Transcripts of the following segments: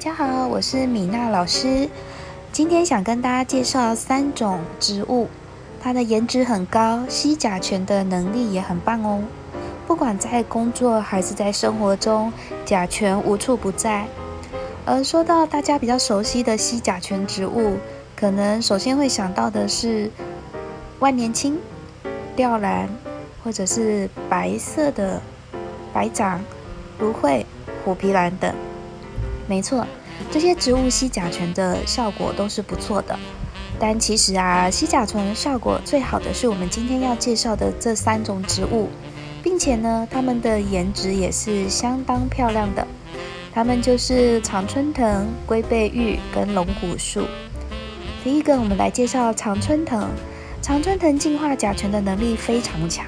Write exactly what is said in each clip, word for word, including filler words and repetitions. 家好，我是米娜老师。今天想跟大家介绍三种植物，它的颜值很高，吸甲醛的能力也很棒哦。不管在工作还是在生活中，甲醛无处不在。而说到大家比较熟悉的吸甲醛植物，可能首先会想到的是万年青、吊兰，或者是白色的白掌、芦荟、虎皮兰等。没错，这些植物吸甲醛的效果都是不错的，但其实啊，吸甲醛效果最好的是我们今天要介绍的这三种植物，并且呢，它们的颜值也是相当漂亮的。它们就是常春藤、龟背芋跟龙骨树。第一个，我们来介绍常春藤。常春藤净化甲醛的能力非常强，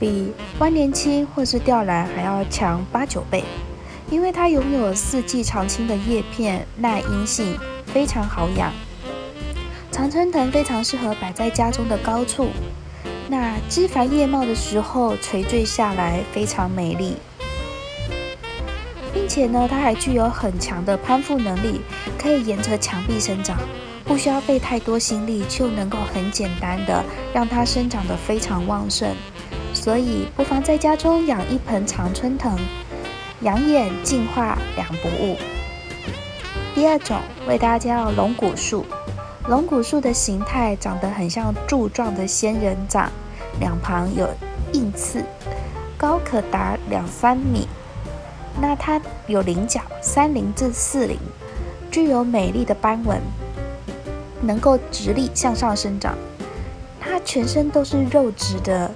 比万年青或是吊兰还要强八九倍。因为它拥有四季常青的叶片，耐阴性，非常好养。常春藤非常适合摆在家中的高处，那枝繁叶茂的时候垂坠下来，非常美丽。并且呢，它还具有很强的攀附能力，可以沿着墙壁生长，不需要费太多心力就能够很简单的让它生长得非常旺盛。所以不妨在家中养一盆常春藤，养眼净化两不误。第二种为大家介绍龙骨树。龙骨树的形态长得很像柱状的仙人掌，两旁有硬刺，高可达两三米。那它有棱角三棱至四棱，具有美丽的斑纹，能够直立向上生长。它全身都是肉质的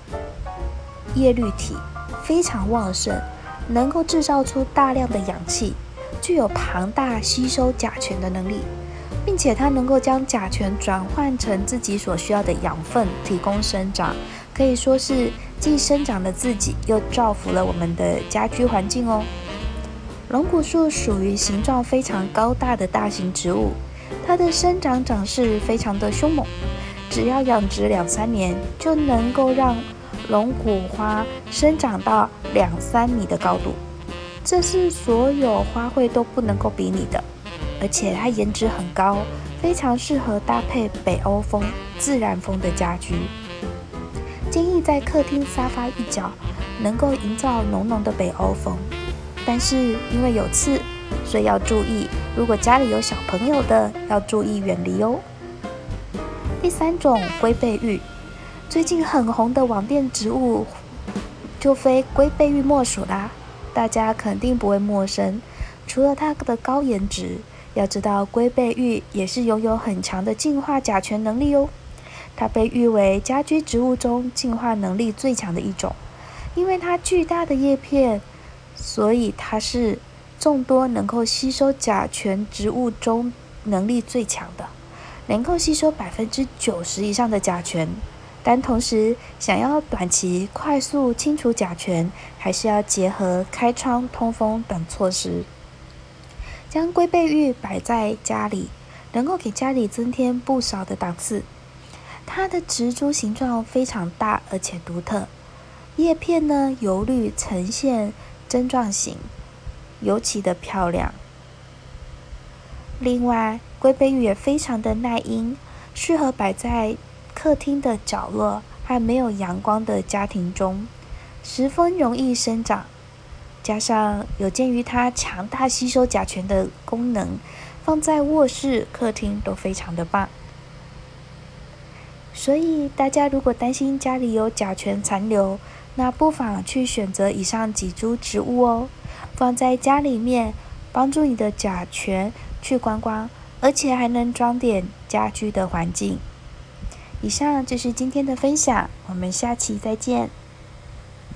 叶绿体，非常旺盛。能够制造出大量的氧气，具有庞大吸收甲醛的能力，并且它能够将甲醛转换成自己所需要的养分，提供生长，可以说是既生长了自己，又造福了我们的家居环境哦。龙骨树属于形状非常高大的大型植物，它的生长长势非常的凶猛，只要养殖两三年，就能够让龙骨花生长到两三米的高度，这是所有花卉都不能够比拟的。而且它颜值很高，非常适合搭配北欧风、自然风的家居。建议在客厅沙发一角，能够营造浓浓的北欧风。但是因为有刺，所以要注意，如果家里有小朋友的，要注意远离哦。第三种龟背芋。最近很红的网店植物就非龟背芋莫属啦，大家肯定不会陌生。除了它的高颜值，要知道龟背芋也是拥有很强的净化甲醛能力哦。它被誉为家居植物中净化能力最强的一种，因为它巨大的叶片，所以它是众多能够吸收甲醛植物中能力最强的，能够吸收百分之九十以上的甲醛。但同时想要短期快速清除甲醛，还是要结合开窗通风等措施。将龟背芋摆在家里，能够给家里增添不少的档次。它的植株形状非常大而且独特，叶片呢油绿，呈现针状型，尤其的漂亮。另外龟背芋也非常的耐阴，适合摆在客厅的角落和没有阳光的家庭中，十分容易生长。加上有鉴于它强大吸收甲醛的功能，放在卧室、客厅都非常的棒。所以大家如果担心家里有甲醛残留，那不妨去选择以上几株植物哦，放在家里面，帮助你的甲醛去光光，而且还能装点家居的环境。以上就是今天的分享，我们下期再见。